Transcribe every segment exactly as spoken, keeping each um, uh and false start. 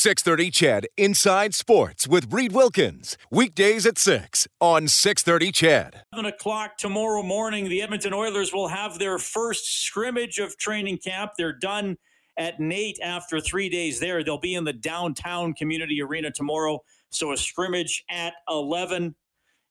six thirty C H E D Inside Sports with Reed Wilkins. Weekdays at six on six thirty C H E D. seven o'clock tomorrow morning, the Edmonton Oilers will have their first scrimmage of training camp. They're done at Nate after three days there. They'll be in the downtown community arena tomorrow. So a scrimmage at eleven.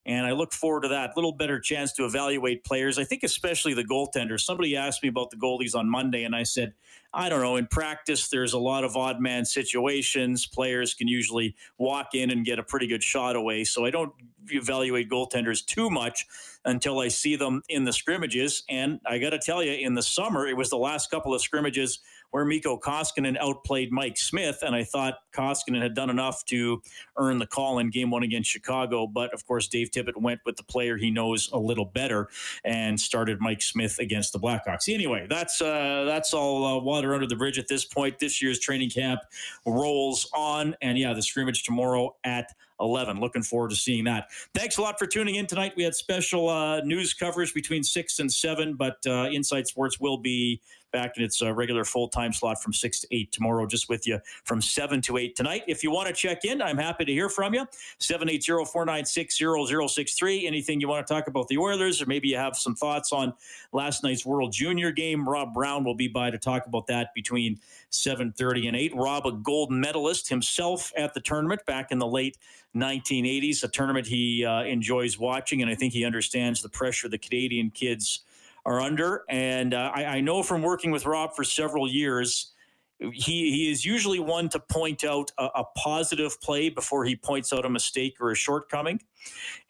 And I look forward to that. A little better chance to evaluate players. I think especially the goaltender. Somebody asked me about the goalies on Monday, and I said, I don't know. In practice, there's a lot of odd man situations. Players can usually walk in and get a pretty good shot away. So I don't evaluate goaltenders too much until I see them in the scrimmages. And I got to tell you, in the summer, it was the last couple of scrimmages where Mikko Koskinen outplayed Mike Smith, and I thought Koskinen had done enough to earn the call in game one against Chicago. But, of course, Dave Tippett went with the player he knows a little better and started Mike Smith against the Blackhawks. Anyway, that's uh, that's all uh, water under the bridge at this point. This year's training camp rolls on, and, yeah, the scrimmage tomorrow at eleven. Looking forward to seeing that. Thanks a lot for tuning in tonight. We had special uh, news coverage between six and seven, but uh, Inside Sports will be back in its uh, regular full-time slot from six to eight tomorrow, just with you from seven to eight tonight. If you want to check in, I'm happy to hear from you. seven eight zero, four nine six, zero zero six three. Anything you want to talk about the Oilers, or maybe you have some thoughts on last night's World Junior game. Rob Brown will be by to talk about that between seven thirty and eight. Rob, a gold medalist himself at the tournament back in the late nineteen eighties, a tournament he uh, enjoys watching, and I think he understands the pressure the Canadian kids are under. And uh, I, I know from working with Rob for several years, he, he is usually one to point out a, a positive play before he points out a mistake or a shortcoming.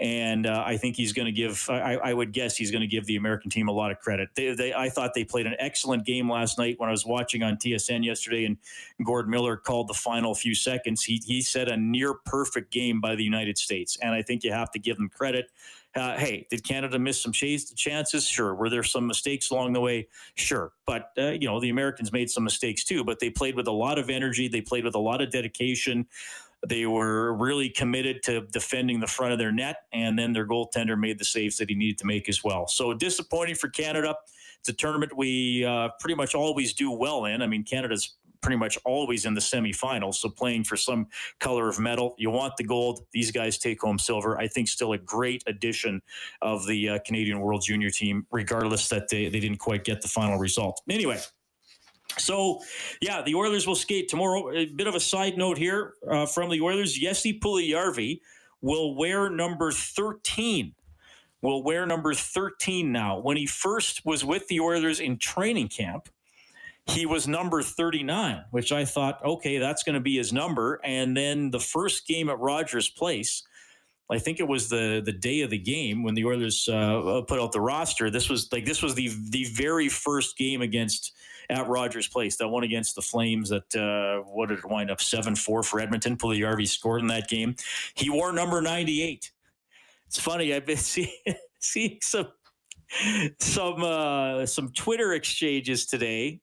And uh, I think he's going to give, I, I would guess he's going to give the American team a lot of credit. They, they, I thought they played an excellent game last night when I was watching on T S N yesterday, and Gord Miller called the final few seconds. He, he said a near perfect game by the United States. And I think you have to give them credit. Uh, hey, did Canada miss some ch- chances? Sure. Were there some mistakes along the way? Sure. But, uh, you know, the Americans made some mistakes too, but they played with a lot of energy. They played with a lot of dedication. They were really committed to defending the front of their net, and then their goaltender made the saves that he needed to make as well. So disappointing for Canada. It's a tournament we uh, pretty much always do well in. I mean, Canada's pretty much always in the semifinals, so playing for some color of medal. You want the gold. These guys take home silver. I think still a great addition of the uh, Canadian World Junior team, regardless that they, they didn't quite get the final result. Anyway, so, yeah, the Oilers will skate tomorrow. A bit of a side note here uh, from the Oilers. Jesse Puljujärvi will wear number thirteen. Will wear number thirteen now. When he first was with the Oilers in training camp, he was number thirty-nine, which I thought, okay, that's going to be his number. And then the first game at Rogers Place, I think it was the the day of the game when the Oilers uh, put out the roster. This was like this was the the very first game against at Rogers Place, that one against the Flames. That uh, what did it wind up seven four for Edmonton? Puljujärvi scored in that game. He wore number ninety-eight. It's funny. I've been seeing, seeing some some uh, some Twitter exchanges today.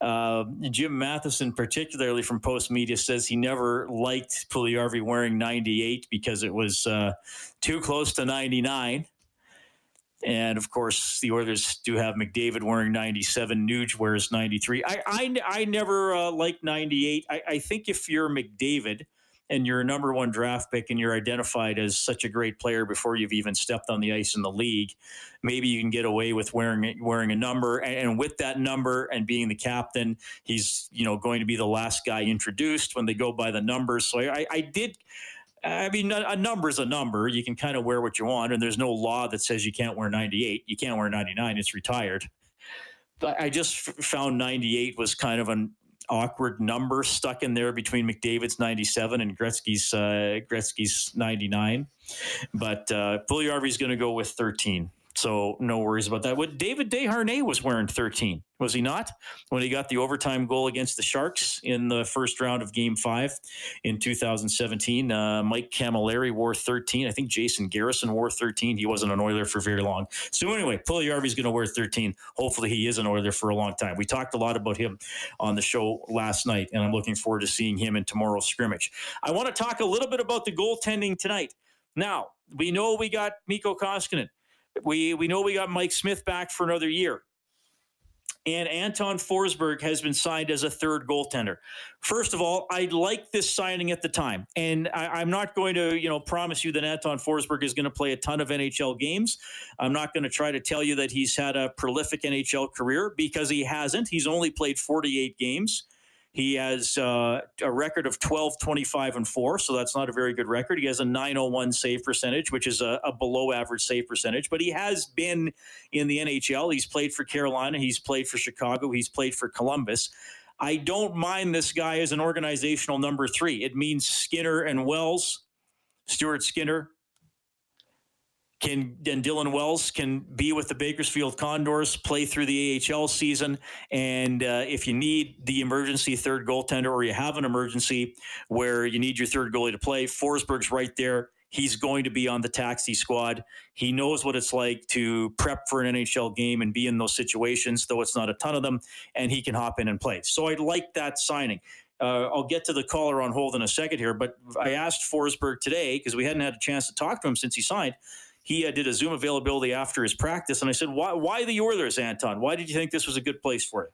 Uh, Jim Matheson, particularly from Post Media, says he never liked Puljujärvi wearing ninety-eight because it was uh, too close to ninety-nine. And, of course, the Oilers do have McDavid wearing ninety-seven. Nuge wears ninety-three. I I, I never uh, liked ninety-eight. I, I think if you're McDavid and you're a number one draft pick and you're identified as such a great player before you've even stepped on the ice in the league, maybe you can get away with wearing wearing a number. And with that number and being the captain, he's, you know, going to be the last guy introduced when they go by the numbers. So I, I did... I mean, a number is a number. You can kind of wear what you want, and there's no law that says you can't wear ninety-eight. You can't wear ninety-nine. It's retired. But I just found ninety-eight was kind of an awkward number stuck in there between McDavid's ninety-seven and Gretzky's uh, Gretzky's ninety-nine. But uh, Puljujärvi's going to go with thirteen. So no worries about that. What David Desharnais was wearing thirteen, was he not? When he got the overtime goal against the Sharks in the first round of Game Five in two thousand seventeen, uh, Mike Camilleri wore thirteen. I think Jason Garrison wore thirteen. He wasn't an Oiler for very long. So anyway, Puljujärvi's going to wear thirteen. Hopefully, he is an Oiler for a long time. We talked a lot about him on the show last night, and I'm looking forward to seeing him in tomorrow's scrimmage. I want to talk a little bit about the goaltending tonight. Now we know we got Mikko Koskinen. We we know we got Mike Smith back for another year. And Anton Forsberg has been signed as a third goaltender. First of all, I like this signing at the time. And I, I'm not going to, you know, promise you that Anton Forsberg is going to play a ton of N H L games. I'm not going to try to tell you that he's had a prolific N H L career, because he hasn't. He's only played forty-eight games. He has uh, a record of twelve, twenty-five, and four, so that's not a very good record. He has a nine oh one save percentage, which is a, a below-average save percentage. But he has been in the N H L. He's played for Carolina. He's played for Chicago. He's played for Columbus. I don't mind this guy as an organizational number three. It means Skinner and Wells, Stuart Skinner, Can, and Dylan Wells can be with the Bakersfield Condors, play through the A H L season, and uh, if you need the emergency third goaltender, or you have an emergency where you need your third goalie to play, Forsberg's right there. He's going to be on the taxi squad. He knows what it's like to prep for an N H L game and be in those situations, though it's not a ton of them, and he can hop in and play. So I like that signing. Uh, I'll get to the caller on hold in a second here, but I asked Forsberg today, because we hadn't had a chance to talk to him since he signed. He uh, did a Zoom availability after his practice, and I said, why, why the Oilers, Anton? Why did you think this was a good place for it?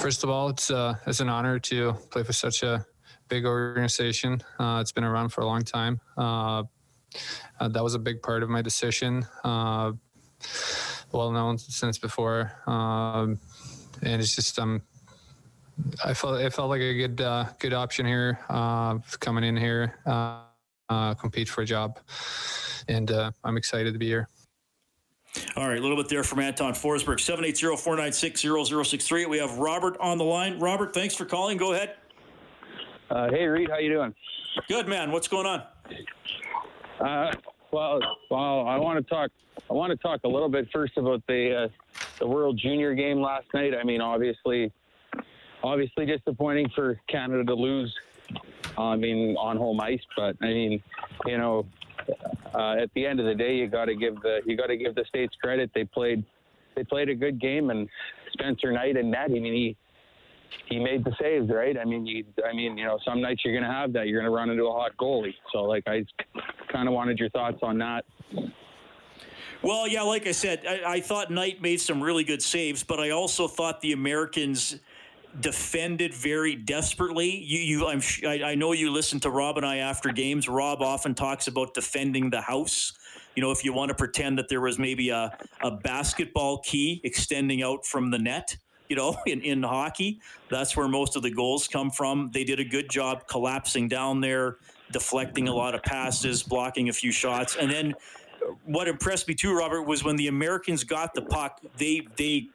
First of all, it's uh, it's an honor to play for such a big organization. Uh, it's been around for a long time. Uh, uh, that was a big part of my decision. Uh, well known since before, um, and it's just um, I felt it felt like a good uh, good option here uh, coming in here. Uh, Uh, compete for a job, and uh, I'm excited to be here. All right, a little bit there from Anton Forsberg. Seven eight zero, four nine six, zero zero six three. We have Robert on the line. Robert, thanks for calling. Go ahead. Uh, hey, Reed, how you doing? Good, man. What's going on? Uh, well, well, I want to talk. I want to talk a little bit first about the uh, the World Junior game last night. I mean, obviously, obviously disappointing for Canada to lose. I mean, on home ice, but I mean, you know, uh, at the end of the day, you got to give the you got to give the States credit. They played, they played a good game, and Spencer Knight and that. I mean, he he made the saves, right? I mean, you, I mean, you know, some nights you're gonna have that. You're gonna run into a hot goalie. So, like, I kind of wanted your thoughts on that. Well, yeah, like I said, I, I thought Knight made some really good saves, but I also thought the Americans defended very desperately. You, you, I'm, I, I know you listen to Rob and I after games. Rob often talks about defending the house. You know, if you want to pretend that there was maybe a, a basketball key extending out from the net, you know, in, in hockey, that's where most of the goals come from. They did a good job collapsing down there, deflecting a lot of passes, blocking a few shots. And then what impressed me too, Robert, was when the Americans got the puck, they, they,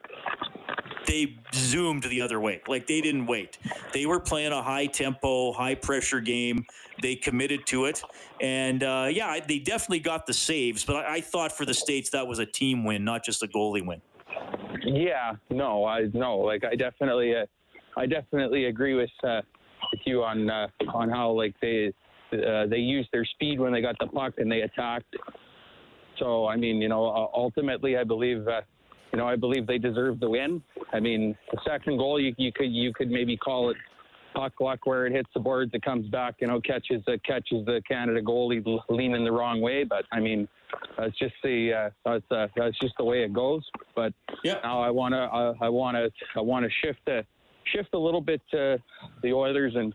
they zoomed the other way. Like, they didn't wait. They were playing a high-tempo, high-pressure game. They committed to it. And, uh, yeah, they definitely got the saves, but I, I thought for the States that was a team win, not just a goalie win. Yeah, no, I no, like, I definitely uh, I definitely agree with, uh, with you on uh, on how, like, they, uh, they used their speed when they got the puck and they attacked. So, I mean, you know, uh, ultimately I believe uh, – You know, I believe they deserve the win. I mean, the second goal, you, you could you could maybe call it puck luck, where it hits the boards, it comes back, you know, catches the catches the Canada goalie leaning the wrong way. But I mean, that's just the uh, that's uh, that's just the way it goes. But yeah. Now I wanna uh, I wanna I wanna shift a shift a little bit to the Oilers and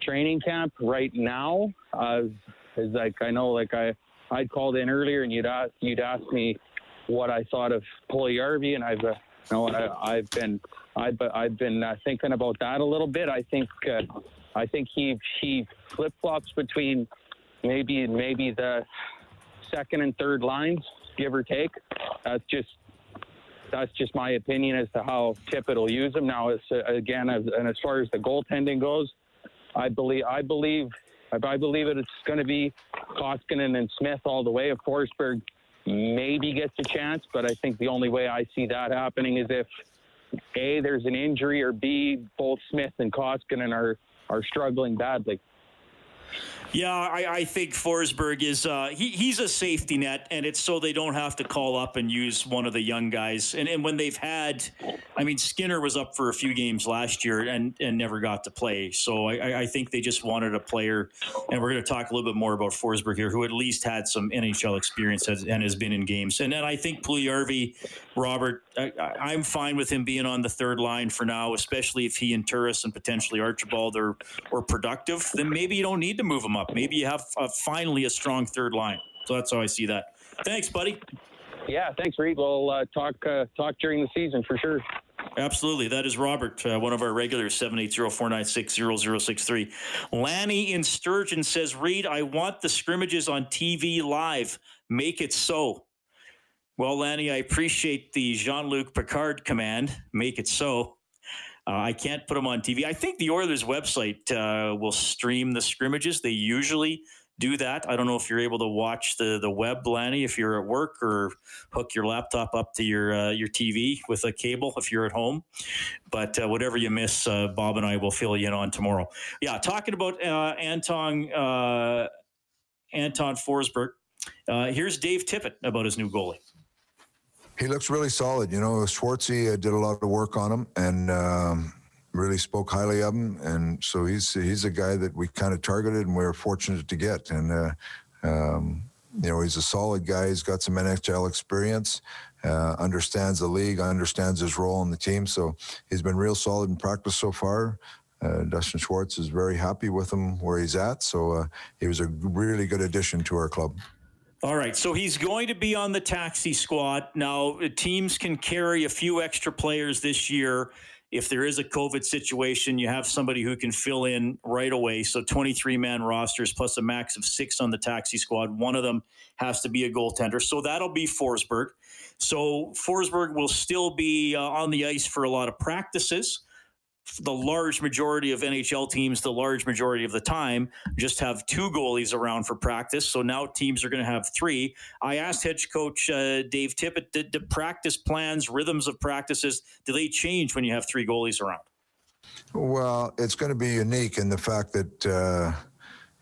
training camp right now. Uh, is like I know like I I'd called in earlier and you'd ask you'd ask me what I thought of Puljujärvi, and I've, uh, you know, I, I've been, I've, I've been uh, thinking about that a little bit. I think, uh, I think he he flip flops between maybe maybe the second and third lines, give or take. That's just that's just my opinion as to how Tippett will use him. Now, as, uh, again, as, and as far as the goaltending goes, I believe, I believe, I believe it, it's going to be Koskinen and Smith all the way. Of Forsberg maybe gets a chance, but I think the only way I see that happening is if A, there's an injury, or B, both Smith and Koskinen are are struggling badly. Yeah, I, I think Forsberg is uh, he, he's a safety net, and it's so they don't have to call up and use one of the young guys. And and when they've had, I mean, Skinner was up for a few games last year and, and never got to play. So I, I think they just wanted a player, and we're going to talk a little bit more about Forsberg here, who at least had some N H L experience and has been in games. And then I think Puljujärvi Robert, I, I'm fine with him being on the third line for now, especially if he and Turris and potentially Archibald are, are productive. Then maybe you don't need to move him up. Maybe you have uh, finally a strong third line. So that's how I see that. Thanks, buddy. Yeah, thanks, Reed. We'll uh, talk uh, talk during the season for sure. Absolutely. That is Robert, uh, one of our regulars, seven eight zero, four nine six, zero zero six three. Lanny in Sturgeon says, Reed, I want the scrimmages on T V live. Make it so. Well, Lanny, I appreciate the Jean-Luc Picard command, make it so. Uh, I can't put them on T V. I think the Oilers website uh, will stream the scrimmages. They usually do that. I don't know if you're able to watch the, the web, Lanny, if you're at work, or hook your laptop up to your uh, your T V with a cable if you're at home. But uh, whatever you miss, uh, Bob and I will fill you in on tomorrow. Yeah, talking about uh, Anton, uh, Anton Forsberg, uh, here's Dave Tippett about his new goalie. He looks really solid. You know, Schwartzy uh, did a lot of work on him and um, really spoke highly of him. And so he's he's a guy that we kind of targeted and we were fortunate to get. And, uh, um, you know, he's a solid guy. He's got some N H L experience, uh, understands the league, understands his role on the team. So he's been real solid in practice so far. Uh, Dustin Schwartz is very happy with him where he's at. So uh, he was a really good addition to our club. All right, so he's going to be on the taxi squad. Now, teams can carry a few extra players this year. If there is a COVID situation, you have somebody who can fill in right away. So twenty-three man rosters plus a max of six on the taxi squad. One of them has to be a goaltender. So that'll be Forsberg. So Forsberg will still be uh, on the ice for a lot of practices. The large majority of N H L teams, the large majority of the time, just have two goalies around for practice. So now teams are going to have three. I asked head coach uh, Dave Tippett, did the practice plans, rhythms of practices, do they change when you have three goalies around? Well, it's going to be unique in the fact that, uh,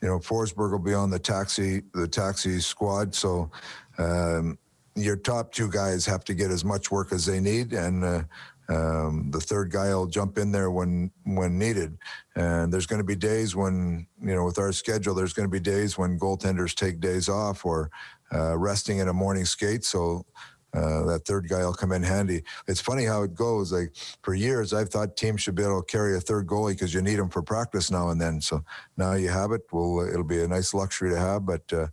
you know, Forsberg will be on the taxi, the taxi squad. So, um, your top two guys have to get as much work as they need. And, uh, Um, the third guy will jump in there when when needed. And there's going to be days when, you know, with our schedule, there's going to be days when goaltenders take days off or uh, resting in a morning skate. So uh, that third guy will come in handy. It's funny how it goes. Like for years, I've thought teams should be able to carry a third goalie because you need them for practice now and then. So now you have it. Well, it'll be a nice luxury to have, but uh,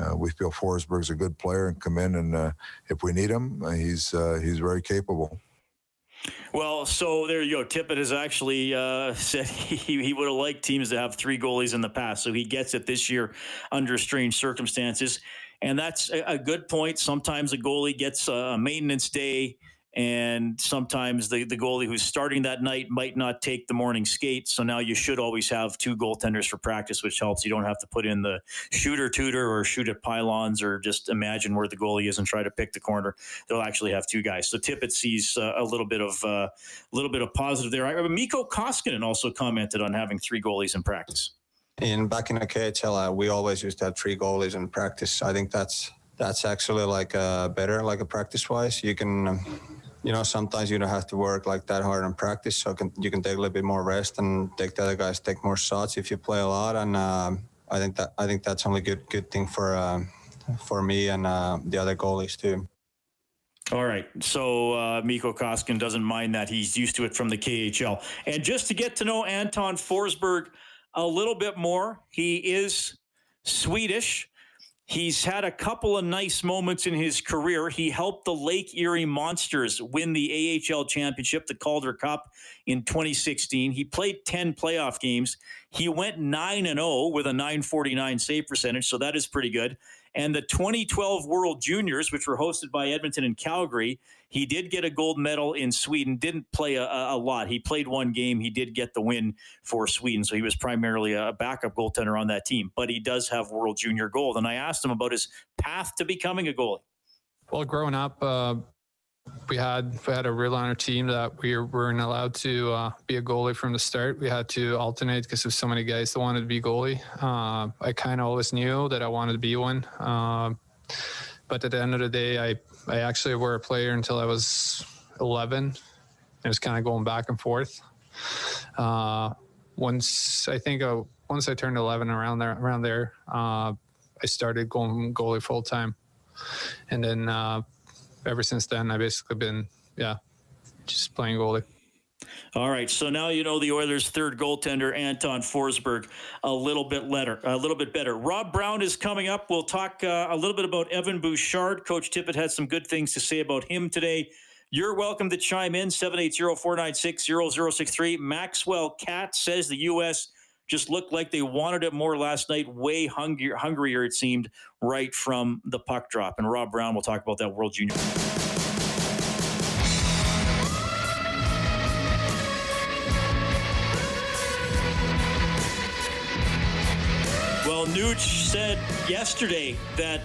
Uh, we feel Forsberg's a good player and come in, and uh, if we need him, uh, he's uh, he's very capable. Well, so there you go. Tippett has actually uh, said he, he would have liked teams to have three goalies in the past, so he gets it this year under strange circumstances, and that's a, a good point. Sometimes a goalie gets a maintenance day, and sometimes the, the goalie who's starting that night might not take the morning skate. So now you should always have two goaltenders for practice, which helps. You don't have to put in the shooter tutor or shoot at pylons or just imagine where the goalie is and try to pick the corner. They'll actually have two guys. So Tippett sees uh, a little bit of a uh, little bit of positive there. I remember Mikko Koskinen also commented on having three goalies in practice. In back in the K H L, uh, we always used to have three goalies in practice. I think that's that's actually like uh, better, like a practice wise. You can. Um, You know, sometimes you don't have to work like that hard in practice, so can, you can take a little bit more rest and take the other guys take more shots if you play a lot. And uh, I think that I think that's only good good thing for uh, for me and uh, the other goalies too. All right, so uh, Mikko Koskinen doesn't mind that. He's used to it from the K H L. And just to get to know Anton Forsberg a little bit more, he is Swedish. He's had a couple of nice moments in his career. He helped the Lake Erie Monsters win the A H L championship, the Calder Cup, in twenty sixteen. He played ten playoff games. He went nine and oh with a nine forty-nine save percentage, so that is pretty good. And the twenty twelve World Juniors, which were hosted by Edmonton and Calgary, he did get a gold medal in Sweden, didn't play a, a lot. He played one game. He did get the win for Sweden, so he was primarily a backup goaltender on that team. But he does have World Junior gold. And I asked him about his path to becoming a goalie. Well, growing up, uh, we had we had a rule on our team that we weren't allowed to uh, be a goalie from the start. We had to alternate because of so many guys that wanted to be goalie. Uh, I kind of always knew that I wanted to be one. Uh, but at the end of the day, I, I actually were a player until I was eleven. It was kind of going back and forth. Uh, once I think I, once I turned eleven around there, around there uh, I started going goalie full time. And then... Uh, ever since then, I've basically been, yeah, just playing goalie. All right, so now you know the Oilers' third goaltender, Anton Forsberg, a little bit better. A little bit better. Rob Brown is coming up. We'll talk uh, a little bit about Evan Bouchard. Coach Tippett had some good things to say about him today. You're welcome to chime in, seven eight zero, four nine six, zero zero six three. Maxwell Cat says the U S just looked like they wanted it more last night, way hungrier, hungrier it seemed, right from the puck drop. And Rob Brown will talk about that World Junior. Well, Nuge said yesterday that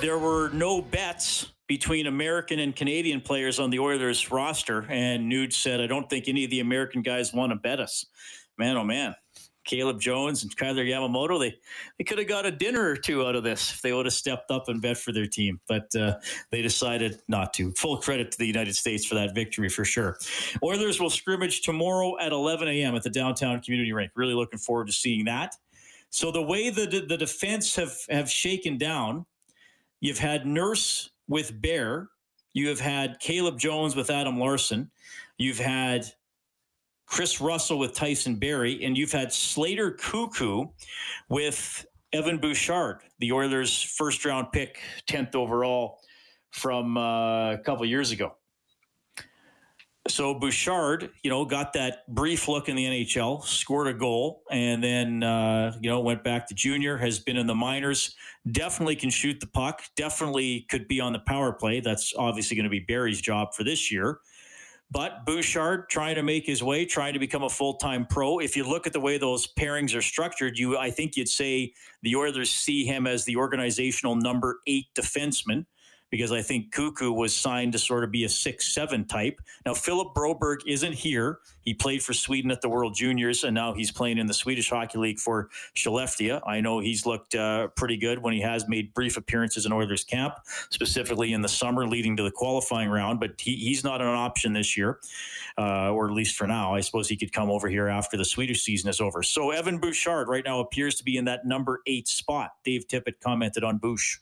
there were no bets between American and Canadian players on the Oilers roster. And Nuge said, I don't think any of the American guys want to bet us. Man, oh man. Caleb Jones and Kyler Yamamoto, they, they could have got a dinner or two out of this if they would have stepped up and bet for their team. But uh, they decided not to. Full credit to the United States for that victory, for sure. Oilers will scrimmage tomorrow at eleven a.m. at the downtown community rink. Really looking forward to seeing that. So the way the, the defense have, have shaken down, you've had Nurse with Bear. You have had Caleb Jones with Adam Larsson. You've had Chris Russell with Tyson Barrie. And you've had Slater Koekkoek with Evan Bouchard, the Oilers' first-round pick, tenth overall from uh, a couple years ago. So Bouchard, you know, got that brief look in the N H L, scored a goal, and then, uh, you know, went back to junior, has been in the minors, definitely can shoot the puck, definitely could be on the power play. That's obviously going to be Barry's job for this year. But Bouchard trying to make his way, trying to become a full-time pro. If you look at the way those pairings are structured, you, I think you'd say the Oilers see him as the organizational number eight defenseman, because I think Koekkoek was signed to sort of be a six seven type. Now, Philip Broberg isn't here. He played for Sweden at the World Juniors, and now he's playing in the Swedish Hockey League for Skellefteå. I know he's looked uh, pretty good when he has made brief appearances in Oilers camp, specifically in the summer leading to the qualifying round, but he, he's not an option this year, uh, or at least for now. I suppose he could come over here after the Swedish season is over. So Evan Bouchard right now appears to be in that number eight spot. Dave Tippett commented on Bouch.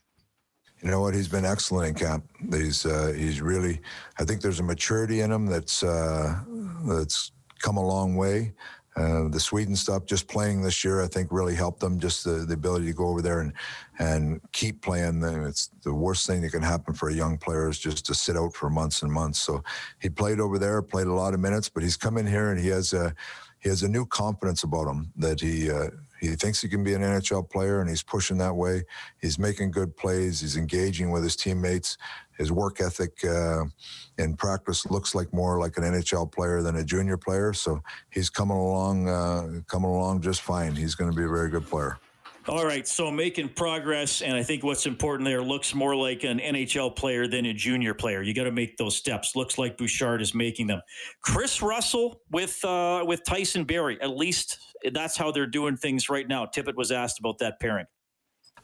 You know what? He's been excellent in camp. He's uh, he's really. I think there's a maturity in him that's uh, that's come a long way. Uh, the Sweden stuff, just playing this year, I think really helped them. Just the, the ability to go over there and and keep playing. It's the worst thing that can happen for a young player is just to sit out for months and months. So he played over there, played a lot of minutes, but he's come in here and he has a he has a new confidence about him that he. Uh, He thinks he can be an N H L player, and he's pushing that way. He's making good plays. He's engaging with his teammates. His work ethic uh, in practice looks like more like an N H L player than a junior player. So he's coming along, uh, coming along just fine. He's going to be a very good player. All right, so making progress, and I think what's important there, looks more like an N H L player than a junior player. You got to make those steps. Looks like Bouchard is making them. Chris Russell with uh, with Tyson Barrie, at least that's how they're doing things right now. Tippett was asked about that pairing.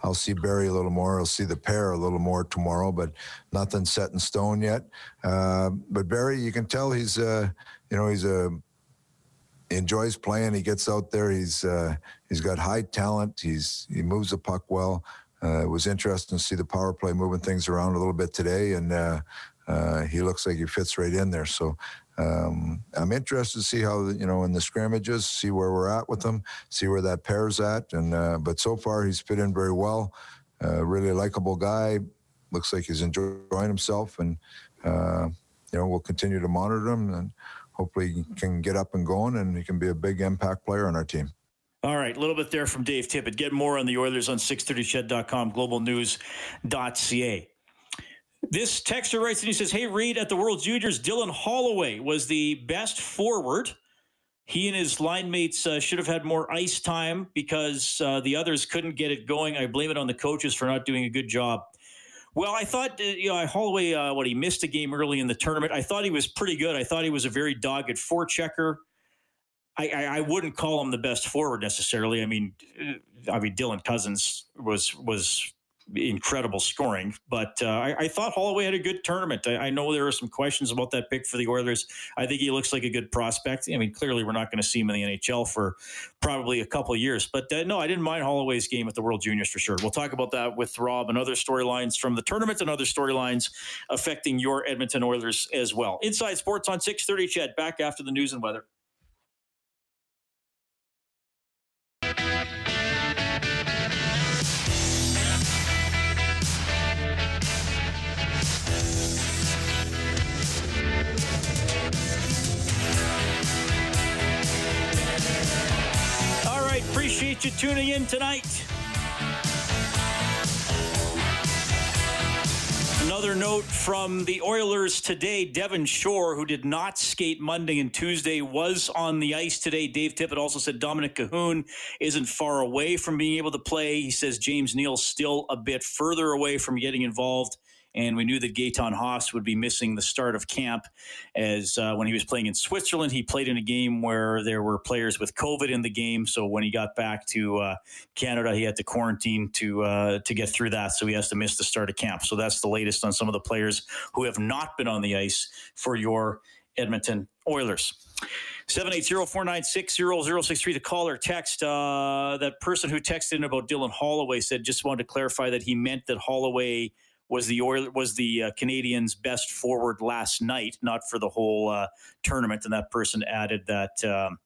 I'll see Barrie a little more. I'll see the pair a little more tomorrow, but nothing set in stone yet. Uh, but Barrie, you can tell he's, uh, you know, he's a. He enjoys playing. He gets out there. He's uh, he's got high talent. He's he moves the puck well. Uh, it was interesting to see the power play moving things around a little bit today, and uh, uh, he looks like he fits right in there. So um, I'm interested to see how you know in the scrimmages, see where we're at with him, see where that pair's at. And uh, but so far he's fit in very well. Uh, really likable guy. Looks like he's enjoying himself, and uh, you know we'll continue to monitor him and. Hopefully he can get up and going and he can be a big impact player on our team. All right, a little bit there from Dave Tippett. Get more on the Oilers on six thirty shed dot com, global news dot c a. This texter writes and he says, hey, Reed, at the World Juniors, Dylan Holloway was the best forward. He and his line mates uh, should have had more ice time because uh, the others couldn't get it going. I blame it on the coaches for not doing a good job. Well, I thought, you know, Holloway, uh, what, he missed a game early in the tournament. I thought he was pretty good. I thought he was a very dogged forechecker. I, I, I wouldn't call him the best forward necessarily. I mean, I mean, Dylan Cozens was was incredible scoring. But uh, I, I thought Holloway had a good tournament. I, I know there are some questions about that pick for the Oilers. I think he looks like a good prospect. I mean, clearly we're not going to see him in the N H L for probably a couple of years. But uh, no, I didn't mind Holloway's game at the World Juniors for sure. We'll talk about that with Rob and other storylines from the tournament and other storylines affecting your Edmonton Oilers as well. Inside Sports on six thirty Ched, back after the news and weather. Appreciate you tuning in tonight. Another note from the Oilers today. Devon Shore, who did not skate Monday and Tuesday, was on the ice today. Dave Tippett also said Dominic Cahoon isn't far away from being able to play. He says James Neal's still a bit further away from getting involved. And we knew that Gaetan Haas would be missing the start of camp, as uh, when he was playing in Switzerland, he played in a game where there were players with COVID in the game. So when he got back to uh, Canada, he had to quarantine to uh, to get through that. So he has to miss the start of camp. So that's the latest on some of the players who have not been on the ice for your Edmonton Oilers. seven eight zero, four nine six, zero zero six three to call or text. Uh, that person who texted in about Dylan Holloway said, just wanted to clarify that he meant that Holloway was the Oil, was the uh, Canadians' best forward last night, not for the whole uh, tournament. And that person added that, um,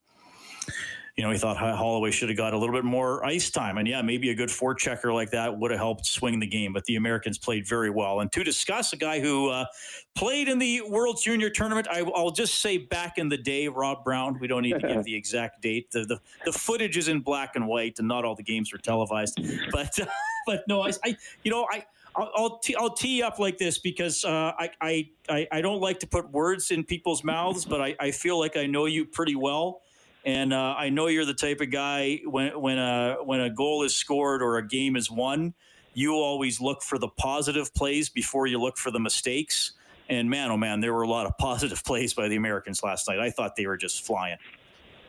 you know, he thought Holloway should have got a little bit more ice time. And yeah, maybe a good forechecker like that would have helped swing the game. But the Americans played very well. And to discuss a guy who uh, played in the World Junior Tournament, I, I'll just say back in the day, Rob Brown, we don't need to give the exact date. The, the, the footage is in black and white, and not all the games were televised. But, uh, but no, I, I you know, I... I'll I'll tee, I'll tee up like this because uh, I, I I I don't like to put words in people's mouths, but I, I feel like I know you pretty well, and uh, I know you're the type of guy when when a when a goal is scored or a game is won, you always look for the positive plays before you look for the mistakes. And man, oh man, there were a lot of positive plays by the Americans last night. I thought they were just flying.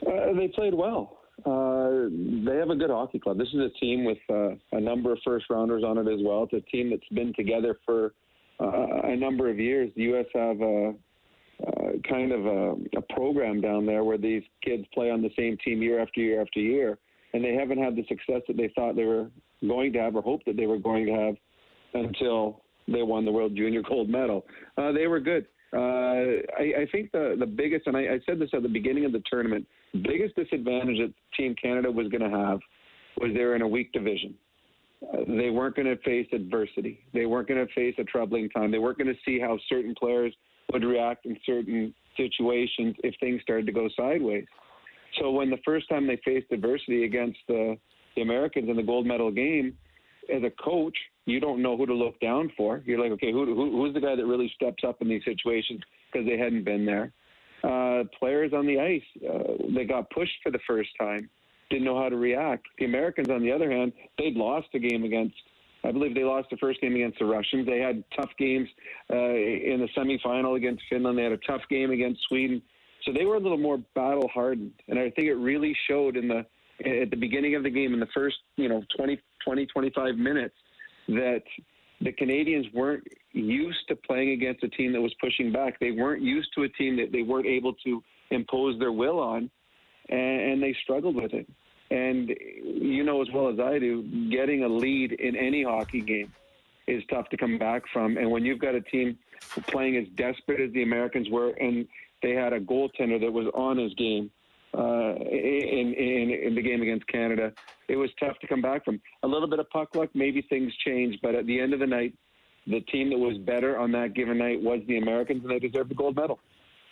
Uh, they played well. Uh, they have a good hockey club. This is a team with uh, a number of first-rounders on it as well. It's a team that's been together for uh, a number of years. The U S have a, a kind of a, a program down there where these kids play on the same team year after year after year, and they haven't had the success that they thought they were going to have or hoped that they were going to have until they won the World Junior Gold Medal. Uh, they were good. Uh, I, I think the, the biggest, and I, I said this at the beginning of the tournament, the biggest disadvantage that Team Canada was going to have was they were in a weak division. Uh, they weren't going to face adversity. They weren't going to face a troubling time. They weren't going to see how certain players would react in certain situations if things started to go sideways. So when the first time they faced adversity against the, the Americans in the gold medal game, as a coach, you don't know who to look down for. You're like, okay, who, who who's the guy that really steps up in these situations because they hadn't been there? Uh, players on the ice, uh, they got pushed for the first time, didn't know how to react. The Americans, on the other hand, they'd lost a game against, I believe they lost the first game against the Russians. They had tough games uh, in the semifinal against Finland. They had a tough game against Sweden. So they were a little more battle-hardened, and I think it really showed in the at the beginning of the game in the first, you know, twenty, twenty, twenty-five minutes, that the Canadians weren't used to playing against a team that was pushing back. They weren't used to a team that they weren't able to impose their will on, and, and they struggled with it. And you know as well as I do, getting a lead in any hockey game is tough to come back from. And when you've got a team playing as desperate as the Americans were, and they had a goaltender that was on his game, Uh, in, in in the game against Canada, it was tough to come back from. A little bit of puck luck, maybe things changed, but at the end of the night, the team that was better on that given night was the Americans, and they deserved the gold medal.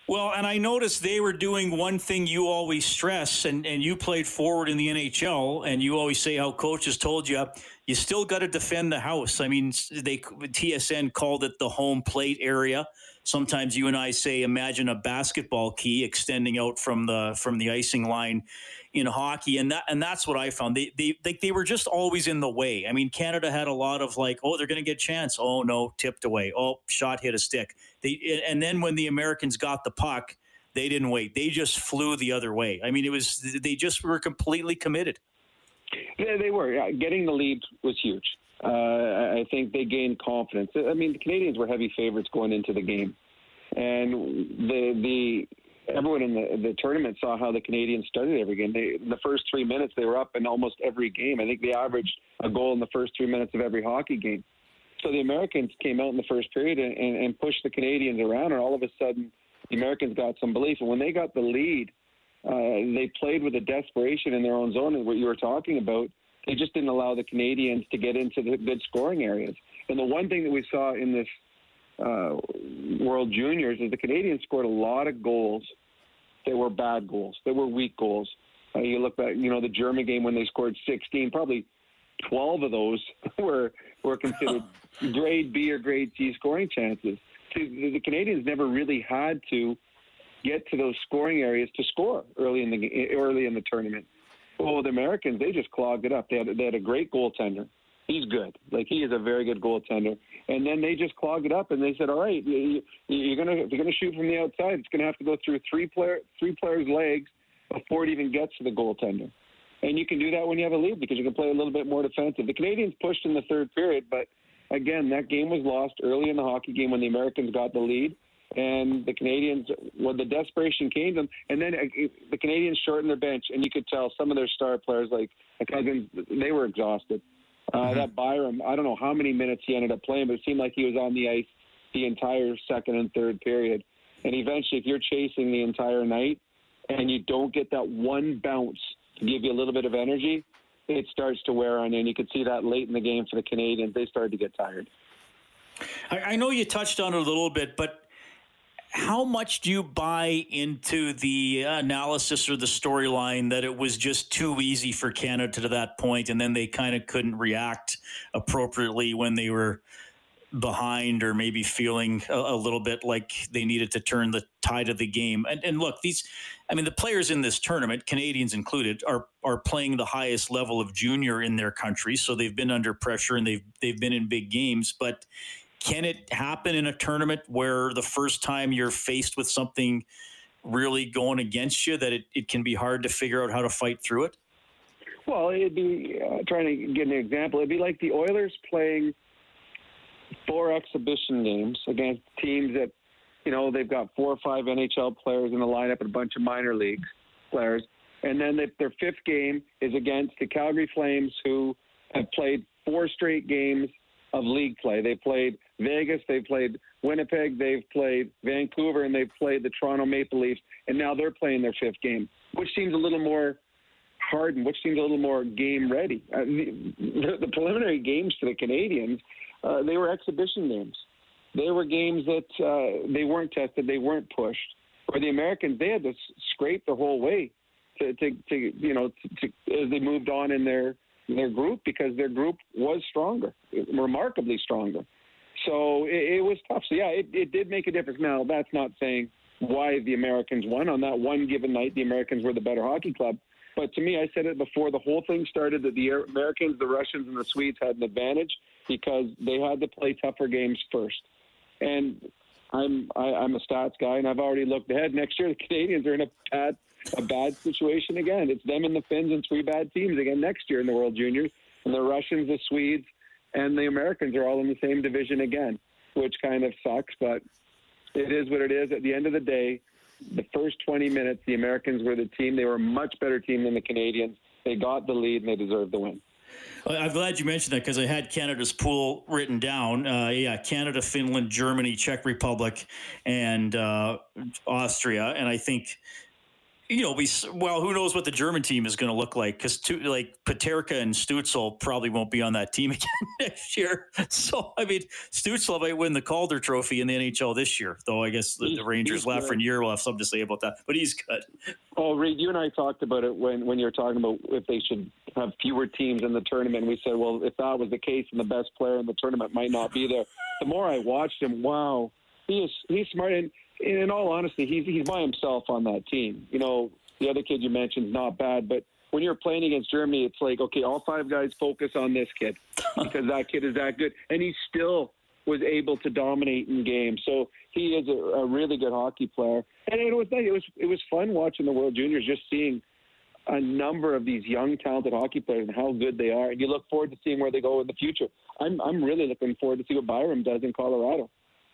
Well, and I noticed they were doing one thing you always stress, and, and you played forward in the N H L, and you always say how coaches told you, you still got to defend the house. I mean, they T S N called it the home plate area. Sometimes you and I say, imagine a basketball key extending out from the from the icing line in hockey, and that and that's what I found. They they they, they were just always in the way. I mean, Canada had a lot of like, oh, they're going to get chance. Oh no, tipped away. Oh, shot hit a stick. They and then when the Americans got the puck, they didn't wait. They just flew the other way. I mean, it was they just were completely committed. Yeah, they were. Yeah, getting the lead was huge. uh, I think they gained confidence. I mean, the Canadians were heavy favorites going into the game, and the the everyone in the, the tournament saw how the Canadians started every game. They, in the first three minutes, they were up in almost every game. I think they averaged a goal in the first three minutes of every hockey game. So the Americans came out in the first period and, and, and pushed the Canadians around, and all of a sudden the Americans got some belief. And when they got the lead, Uh, they played with a desperation in their own zone, and what you were talking about, they just didn't allow the Canadians to get into the good scoring areas. And the one thing that we saw in this uh, World Juniors is the Canadians scored a lot of goals that were bad goals, that were weak goals. Uh, you look back, you know, the German game when they scored sixteen, probably twelve of those were were considered grade B or grade C scoring chances. See, the Canadians never really had to get to those scoring areas to score early in the early in the tournament. Oh, the Americans, they just clogged it up. They had they had a great goaltender. He's good. Like, he is a very good goaltender. And then they just clogged it up, and they said, all right, you, you're gonna if you're gonna shoot from the outside, it's gonna have to go through three player three players' legs before it even gets to the goaltender. And you can do that when you have a lead because you can play a little bit more defensive. The Canadians pushed in the third period, but again, that game was lost early in the hockey game when the Americans got the lead. And the Canadians, well, the desperation came to them. And then uh, the Canadians shortened their bench, and you could tell some of their star players, like Cozens, they were exhausted. Uh, mm-hmm. That Byram, I don't know how many minutes he ended up playing, but it seemed like he was on the ice the entire second and third period. And eventually, if you're chasing the entire night and you don't get that one bounce to give you a little bit of energy, it starts to wear on you. And you could see that late in the game for the Canadians. They started to get tired. I, I know you touched on it a little bit, but how much do you buy into the analysis or the storyline that it was just too easy for Canada to that point, and then they kind of couldn't react appropriately when they were behind or maybe feeling a, a little bit like they needed to turn the tide of the game? And, and look, these, I mean, the players in this tournament, Canadians included, are are playing the highest level of junior in their country, so they've been under pressure and they've they've been in big games, but can it happen in a tournament where the first time you're faced with something really going against you that it, it can be hard to figure out how to fight through it? Well, it'd be uh, trying to get an example. It'd be like the Oilers playing four exhibition games against teams that, you know, they've got four or five N H L players in the lineup and a bunch of minor league players. And then they, their fifth game is against the Calgary Flames, who have played four straight games of league play. They played Vegas, they played Winnipeg, they've played Vancouver, and they've played the Toronto Maple Leafs, and now they're playing their fifth game, which seems a little more hardened, which seems a little more game ready. I mean, the, the preliminary games for the Canadians, uh, they were exhibition games. They were games that uh, they weren't tested, they weren't pushed. For the Americans, they had to scrape the whole way to, to, to you know, to, to, as they moved on in their their group, because their group was stronger, remarkably stronger. So it, it was tough. So, yeah, it, it did make a difference. Now, that's not saying why the Americans won. On that one given night, the Americans were the better hockey club. But to me, I said it before the whole thing started, that the Americans, the Russians, and the Swedes had an advantage because they had to play tougher games first. And I'm I, I'm a stats guy, and I've already looked ahead. Next year, the Canadians are in a bad, a bad situation again. It's them and the Finns and three bad teams again next year in the World Juniors. And the Russians, the Swedes, and the Americans are all in the same division again, which kind of sucks, but it is what it is. At the end of the day, the first twenty minutes, the Americans were the team. They were a much better team than the Canadians. They got the lead, and they deserved the win. I'm glad you mentioned that, because I had Canada's pool written down. Uh, yeah, Canada, Finland, Germany, Czech Republic, and uh, Austria. And I think, you know, we well, who knows what the German team is going to look like, because like Peterka and Stützle probably won't be on that team again next year. So, I mean, Stützle might win the Calder Trophy in the N H L this year, though I guess the, the Rangers' Lafreniere will have something to say about that, but he's good. Oh, Reed, you and I talked about it when, when you were talking about if they should have fewer teams in the tournament. We said, well, if that was the case, and the best player in the tournament might not be there. The more I watched him, wow, he is he's smart. And in all honesty, he's he's by himself on that team. You know, the other kid you mentioned is not bad, but when you're playing against Germany, it's like, okay, all five guys focus on this kid because that kid is that good. And he still was able to dominate in games. So he is a, a really good hockey player. And it was nice. It was, it was fun watching the World Juniors, just seeing a number of these young, talented hockey players and how good they are, and you look forward to seeing where they go in the future. I'm I'm really looking forward to see what Byram does in Colorado.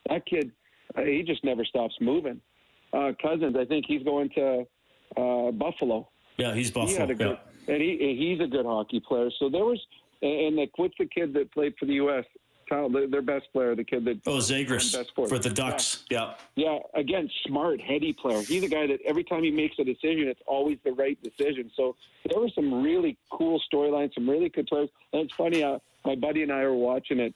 That kid, uh, he just never stops moving. Uh, Cozens, I think he's going to uh, Buffalo. Yeah, he's Buffalo. He had a good, yeah. And he he's a good hockey player. So there was, and like, what's the kid that played for the U S? Their best player, the kid that... Oh, Zegras for the Ducks, yeah. yeah. Yeah, again, smart, heady player. He's a guy that every time he makes a decision, it's always the right decision. So there were some really cool storylines, some really good players. And it's funny, uh, my buddy and I were watching it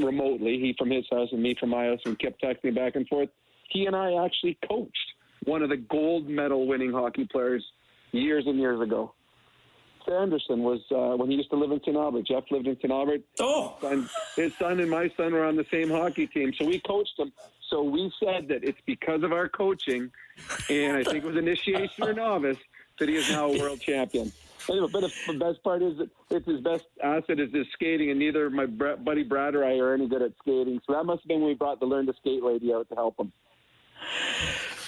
remotely, he from his house and me from my house, and kept texting back and forth. He and I actually coached one of the gold medal winning hockey players years and years ago. Anderson was uh, when he used to live in Saint Albert. Jeff lived in Saint Albert. Oh, and his son and my son were on the same hockey team, so we coached them. So we said that it's because of our coaching, and I think it was initiation or novice, that he is now a world champion. Anyway, but the best part is that it's his best asset is his skating, and neither my buddy Brad or I are any good at skating. So that must have been when we brought the Learn to Skate lady out to help him.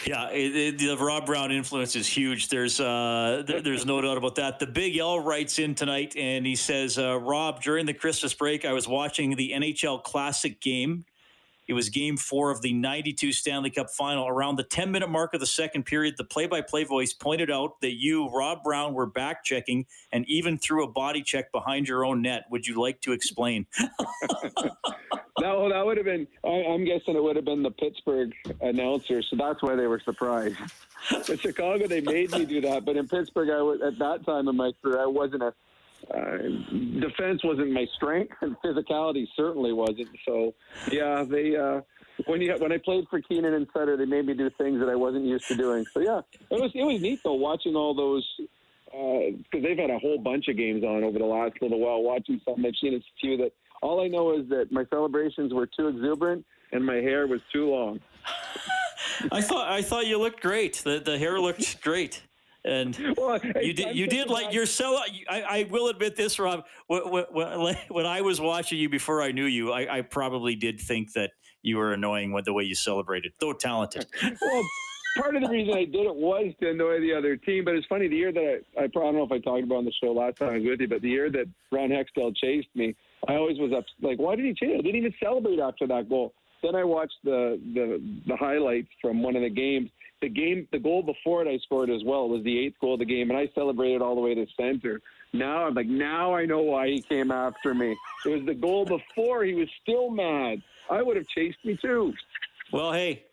Yeah, it, it, the Rob Brown influence is huge. There's uh, there, there's no doubt about that. The Big L writes in tonight, and he says, uh, Rob, during the Christmas break, I was watching the N H L Classic game. It was game four of the ninety-two Stanley Cup Final. Around the ten-minute mark of the second period, the play-by-play voice pointed out that you, Rob Brown, were back-checking and even threw a body check behind your own net. Would you like to explain? No, that would have been, I, I'm guessing it would have been the Pittsburgh announcer, so that's why they were surprised. In Chicago, they made me do that, but in Pittsburgh, I was, at that time in my career, I wasn't a, uh, defense wasn't my strength, and physicality certainly wasn't. So, yeah, they, uh, when you, when I played for Keenan and Sutter, they made me do things that I wasn't used to doing. So, yeah, it was, it was neat, though, watching all those, because uh, they've had a whole bunch of games on over the last little while, watching something. I've seen a few that, all I know is that my celebrations were too exuberant and my hair was too long. I thought I thought you looked great. The the hair looked great, and well, you did you did like your cel. I, I will admit this, Rob. When, when, when I was watching you before I knew you, I, I probably did think that you were annoying with the way you celebrated, though talented. Well, part of the reason I did it was to annoy the other team. But it's funny, the year that I I, I don't know if I talked about on the show last time I was with you, but the year that Ron Hextall chased me. I always was up, like, why did he change? I didn't even celebrate after that goal. Then I watched the, the the highlights from one of the games. The game, the goal before it I scored as well was the eighth goal of the game, and I celebrated all the way to center. Now I'm like, now I know why he came after me. It was the goal before. He was still mad. I would have chased me too. Well, hey,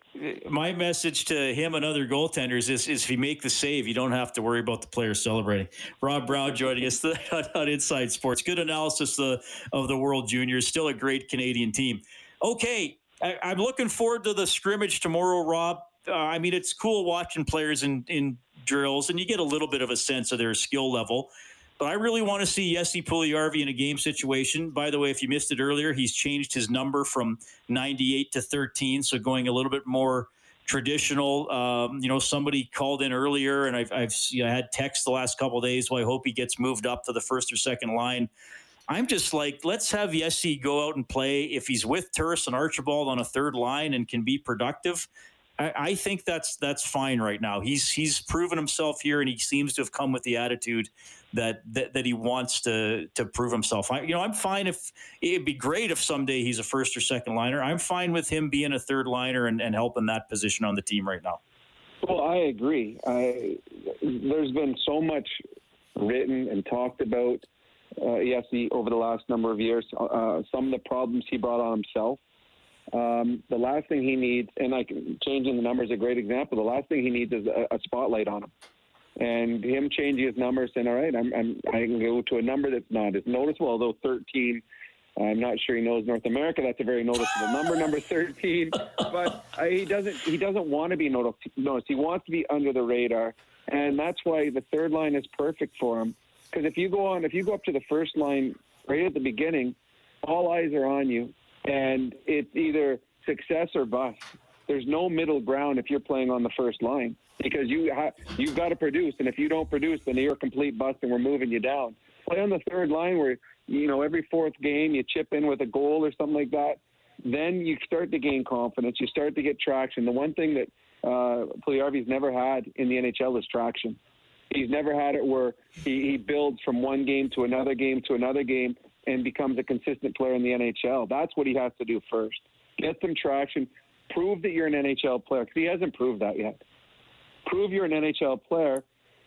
my message to him and other goaltenders is, is if you make the save, you don't have to worry about the player celebrating. Rob Brown joining us on, on Inside Sports. Good analysis uh, of the World Juniors. Still a great Canadian team. Okay, I, I'm looking forward to the scrimmage tomorrow, Rob. Uh, I mean, it's cool watching players in, in drills, and you get a little bit of a sense of their skill level. But I really want to see Jesse Puljujärvi in a game situation. By the way, if you missed it earlier, he's changed his number from ninety-eight to thirteen, so going a little bit more traditional. Um, you know, somebody called in earlier, and I've, I've you know, had text the last couple of days, well, I hope he gets moved up to the first or second line. I'm just like, let's have Jesse go out and play. If he's with Turris and Archibald on a third line and can be productive, I, I think that's that's fine right now. He's he's proven himself here, and he seems to have come with the attitude that that, that he wants to to prove himself. I, you know, I'm fine if it'd be great if someday he's a first or second liner. I'm fine with him being a third liner and, and helping that position on the team right now. Well, I agree. I, there's been so much written and talked about uh, Jesse over the last number of years. Uh, some of the problems he brought on himself. Um, the last thing he needs, and like changing the number is a great example. The last thing he needs is a, a spotlight on him, and him changing his number, saying, "All right, I'm, I'm I can go to a number that's not as noticeable." Although thirteen, I'm not sure he knows North America. That's a very noticeable number, number thirteen. But uh, he doesn't he doesn't want to be noticed. He wants to be under the radar, and that's why the third line is perfect for him. Because if you go on, if you go up to the first line right at the beginning, all eyes are on you. And it's either success or bust. There's no middle ground if you're playing on the first line, because you ha- you've got to produce, and if you don't produce, then you're a complete bust, and we're moving you down. Play on the third line where, you know, every fourth game you chip in with a goal or something like that. Then you start to gain confidence. You start to get traction. The one thing that uh, Puljujärvi's never had in the N H L is traction. He's never had it where he, he builds from one game to another game to another game and becomes a consistent player in the N H L. That's what he has to do first. Get some traction. Prove that you're an N H L player, because he hasn't proved that yet. Prove you're an N H L player,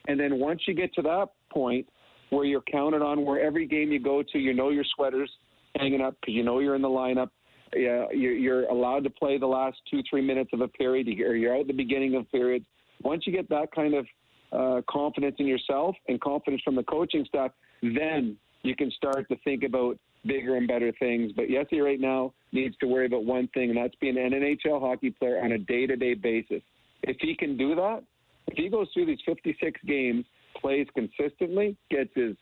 and then once you get to that point where you're counted on, where every game you go to, you know your sweater's hanging up because you know you're in the lineup. Yeah, you're allowed to play the last two, three minutes of a period, or you're out at the beginning of periods. Once you get that kind of uh, confidence in yourself and confidence from the coaching staff, then you can start to think about bigger and better things. But Jesse right now needs to worry about one thing, and that's being an N H L hockey player on a day-to-day basis. If he can do that, if he goes through these fifty-six games, plays consistently, gets his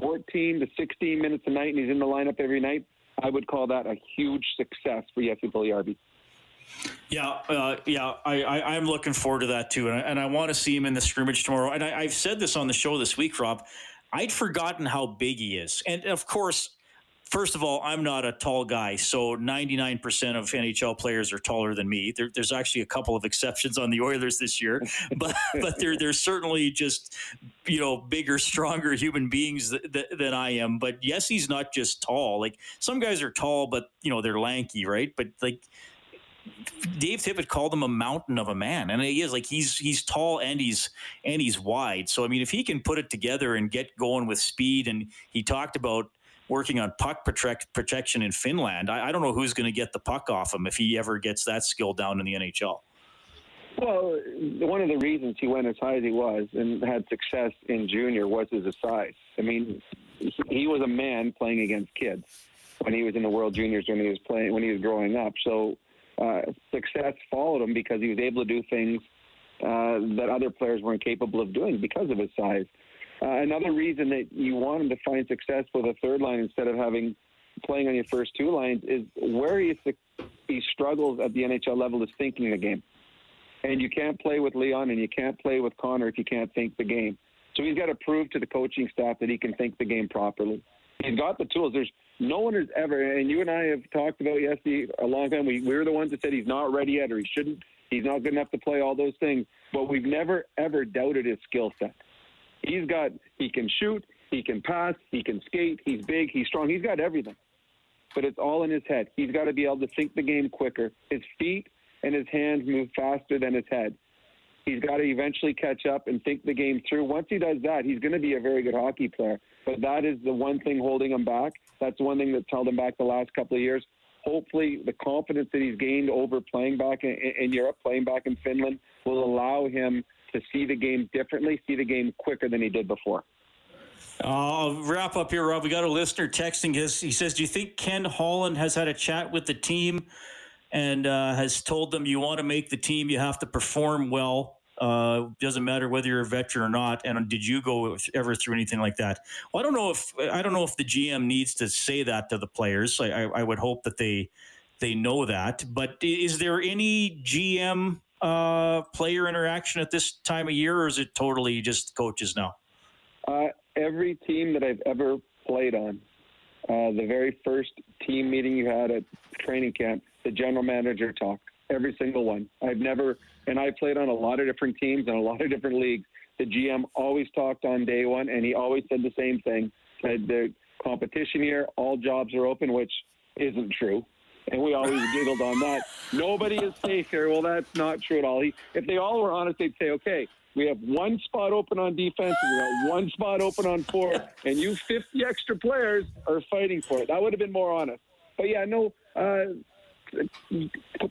fourteen to sixteen minutes a night, and he's in the lineup every night, I would call that a huge success for Jesse Puljujärvi. Yeah, uh, yeah, I, I, I'm looking forward to that too, and I, and I want to see him in the scrimmage tomorrow. And I, I've said this on the show this week, Rob. I'd forgotten how big he is, and of course, first of all, I'm not a tall guy, so ninety-nine percent of N H L players are taller than me. There, there's actually a couple of exceptions on the Oilers this year, but but they're they're certainly just, you know, bigger, stronger human beings th- th- than I am. But Jesse's not just tall. Like, some guys are tall, but you know they're lanky, right? But like, Dave Tippett called him a mountain of a man, and he is. Like, he's he's tall and he's and he's wide. So I mean, if he can put it together and get going with speed, and he talked about working on puck protect, protection in Finland. I, I don't know who's going to get the puck off him if he ever gets that skill down in the N H L. Well, one of the reasons he went as high as he was and had success in junior was his size. I mean, he was a man playing against kids when he was in the World Juniors, when he was playing, when he was growing up. So uh, success followed him because he was able to do things uh, that other players weren't capable of doing because of his size. Uh, another reason that you want him to find success with a third line instead of having playing on your first two lines is where he, he struggles at the N H L level is thinking the game. And you can't play with Leon and you can't play with Connor if you can't think the game. So he's got to prove to the coaching staff that he can think the game properly. He's got the tools. There's no one has ever, and you and I have talked about Jesse a long time. We, we were the ones that said he's not ready yet or he shouldn't. He's not good enough to play all those things. But we've never, ever doubted his skill set. He's got, he can shoot, he can pass, he can skate, he's big, he's strong, he's got everything. But it's all in his head. He's got to be able to think the game quicker. His feet and his hands move faster than his head. He's got to eventually catch up and think the game through. Once he does that, he's going to be a very good hockey player. But that is the one thing holding him back. That's the one thing that's held him back the last couple of years. Hopefully the confidence that he's gained over playing back in, in Europe, playing back in Finland, will allow him to see the game differently, see the game quicker than he did before. I'll wrap up here, Rob. We got a listener texting us. He says, do you think Ken Holland has had a chat with the team and uh, has told them you want to make the team, you have to perform well? Uh, doesn't matter whether you're a veteran or not. And did you go ever through anything like that? Well, I don't know if I don't know if the G M needs to say that to the players. I, I, I would hope that they they know that. But is there any G M Uh, player interaction at this time of year, or is it totally just coaches now? Uh, every team that I've ever played on, uh, the very first team meeting you had at training camp, the general manager talked. Every single one. I've never, and I played on a lot of different teams and a lot of different leagues. The G M always talked on day one, and he always said the same thing. Said the competition year, all jobs are open, which isn't true. And we always giggled on that. Nobody is safe here. Well, that's not true at all. He, if they all were honest, they'd say, okay, we have one spot open on defense, and we got one spot open on forward, and you fifty extra players are fighting for it. That would have been more honest. But, yeah, no, uh,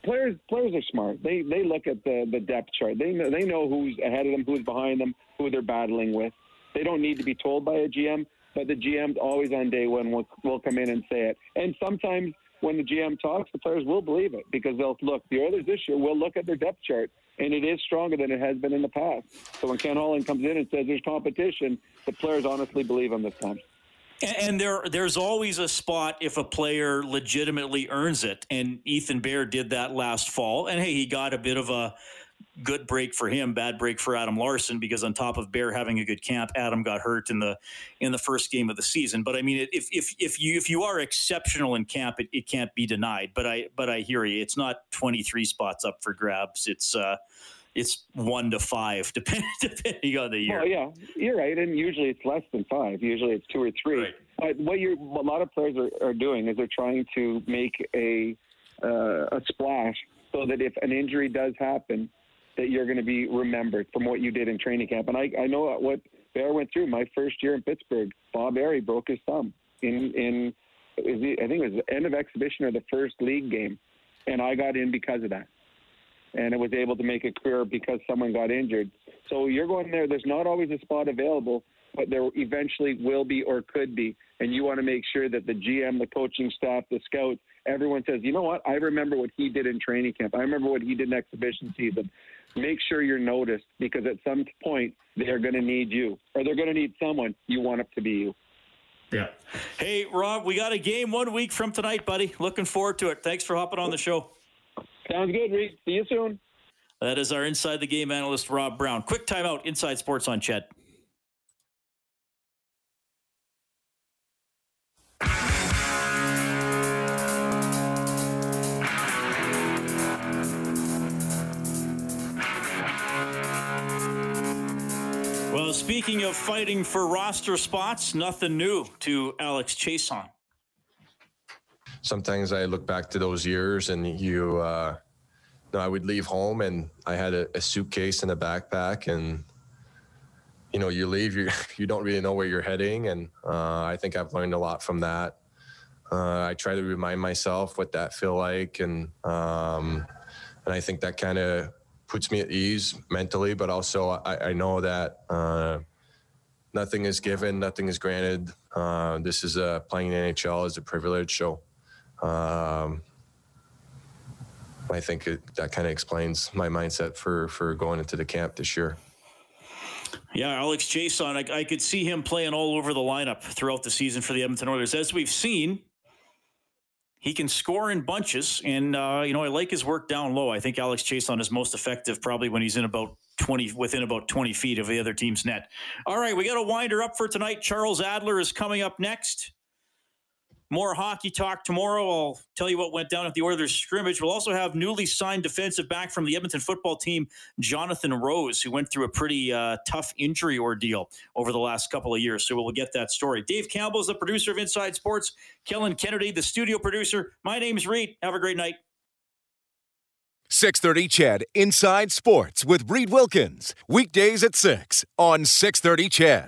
players players are smart. They they look at the, the depth chart. They know, they know who's ahead of them, who's behind them, who they're battling with. They don't need to be told by a G M, but the G M's always on day one will, will come in and say it. And sometimes when the G M talks, the players will believe it because they'll look. The Oilers this year will look at their depth chart, and it is stronger than it has been in the past. So when Ken Holland comes in and says there's competition, the players honestly believe him this time. And there, there's always a spot if a player legitimately earns it, and Ethan Bear did that last fall. And, hey, he got a bit of a good break for him, bad break for Adam Larsson, because on top of Bear having a good camp, Adam got hurt in the in the first game of the season. But I mean, if if if you if you are exceptional in camp, it, it can't be denied. But I but I hear you. It's not twenty-three spots up for grabs. It's uh, it's one to five, depending, depending on the year. Well, yeah, you're right. And usually it's less than five. Usually it's two or three. Right. But what you're, a lot of players are, are doing is they're trying to make a uh, a splash so that if an injury does happen, that you're going to be remembered from what you did in training camp. And I, I know what Bear went through. My first year in Pittsburgh, Bob Berry broke his thumb in, in I think it was the end of exhibition or the first league game. And I got in because of that. And I was able to make a career because someone got injured. So you're going there. There's not always a spot available, but there eventually will be or could be. And you want to make sure that the G M, the coaching staff, the scouts, everyone says, you know what? I remember what he did in training camp. I remember what he did in exhibition season. Make sure you're noticed, because at some point they're going to need you, or they're going to need someone. You want it to be you. Yeah. Hey, Rob, we got a game one week from tonight, buddy. Looking forward to it. Thanks for hopping on the show. Sounds good, Reed. See you soon. That is our Inside the Game analyst, Rob Brown. Quick timeout. Inside Sports on Chet. Well, speaking of fighting for roster spots, nothing new to Alex Chason. Sometimes I look back to those years, and you, uh, no, I would leave home, and I had a, a suitcase and a backpack, and you know, you leave, you you don't really know where you're heading, and uh, I think I've learned a lot from that. Uh, I try to remind myself what that feel like, and um, and I think that kind of puts me at ease mentally, but also I, I know that uh, nothing is given, nothing is granted. Uh, this is a playing in N H L is a privilege, so. Um, I think it, that kind of explains my mindset for, for going into the camp this year. Yeah, Alex Chason, I, I could see him playing all over the lineup throughout the season for the Edmonton Oilers. As we've seen, he can score in bunches, and uh, you know, I like his work down low. I think Alex Chason is most effective probably when he's in about twenty, within about twenty feet of the other team's net. All right, we got a winder up for tonight. Charles Adler is coming up next. More hockey talk tomorrow. I'll tell you what went down at the Oilers scrimmage. We'll also have newly signed defensive back from the Edmonton football team, Jonathan Rose, who went through a pretty uh, tough injury ordeal over the last couple of years. So we'll get that story. Dave Campbell is the producer of Inside Sports. Kellen Kennedy, the studio producer. My name's Reed. Have a great night. six thirty C H E D Inside Sports with Reed Wilkins. Weekdays at six on six thirty C H E D.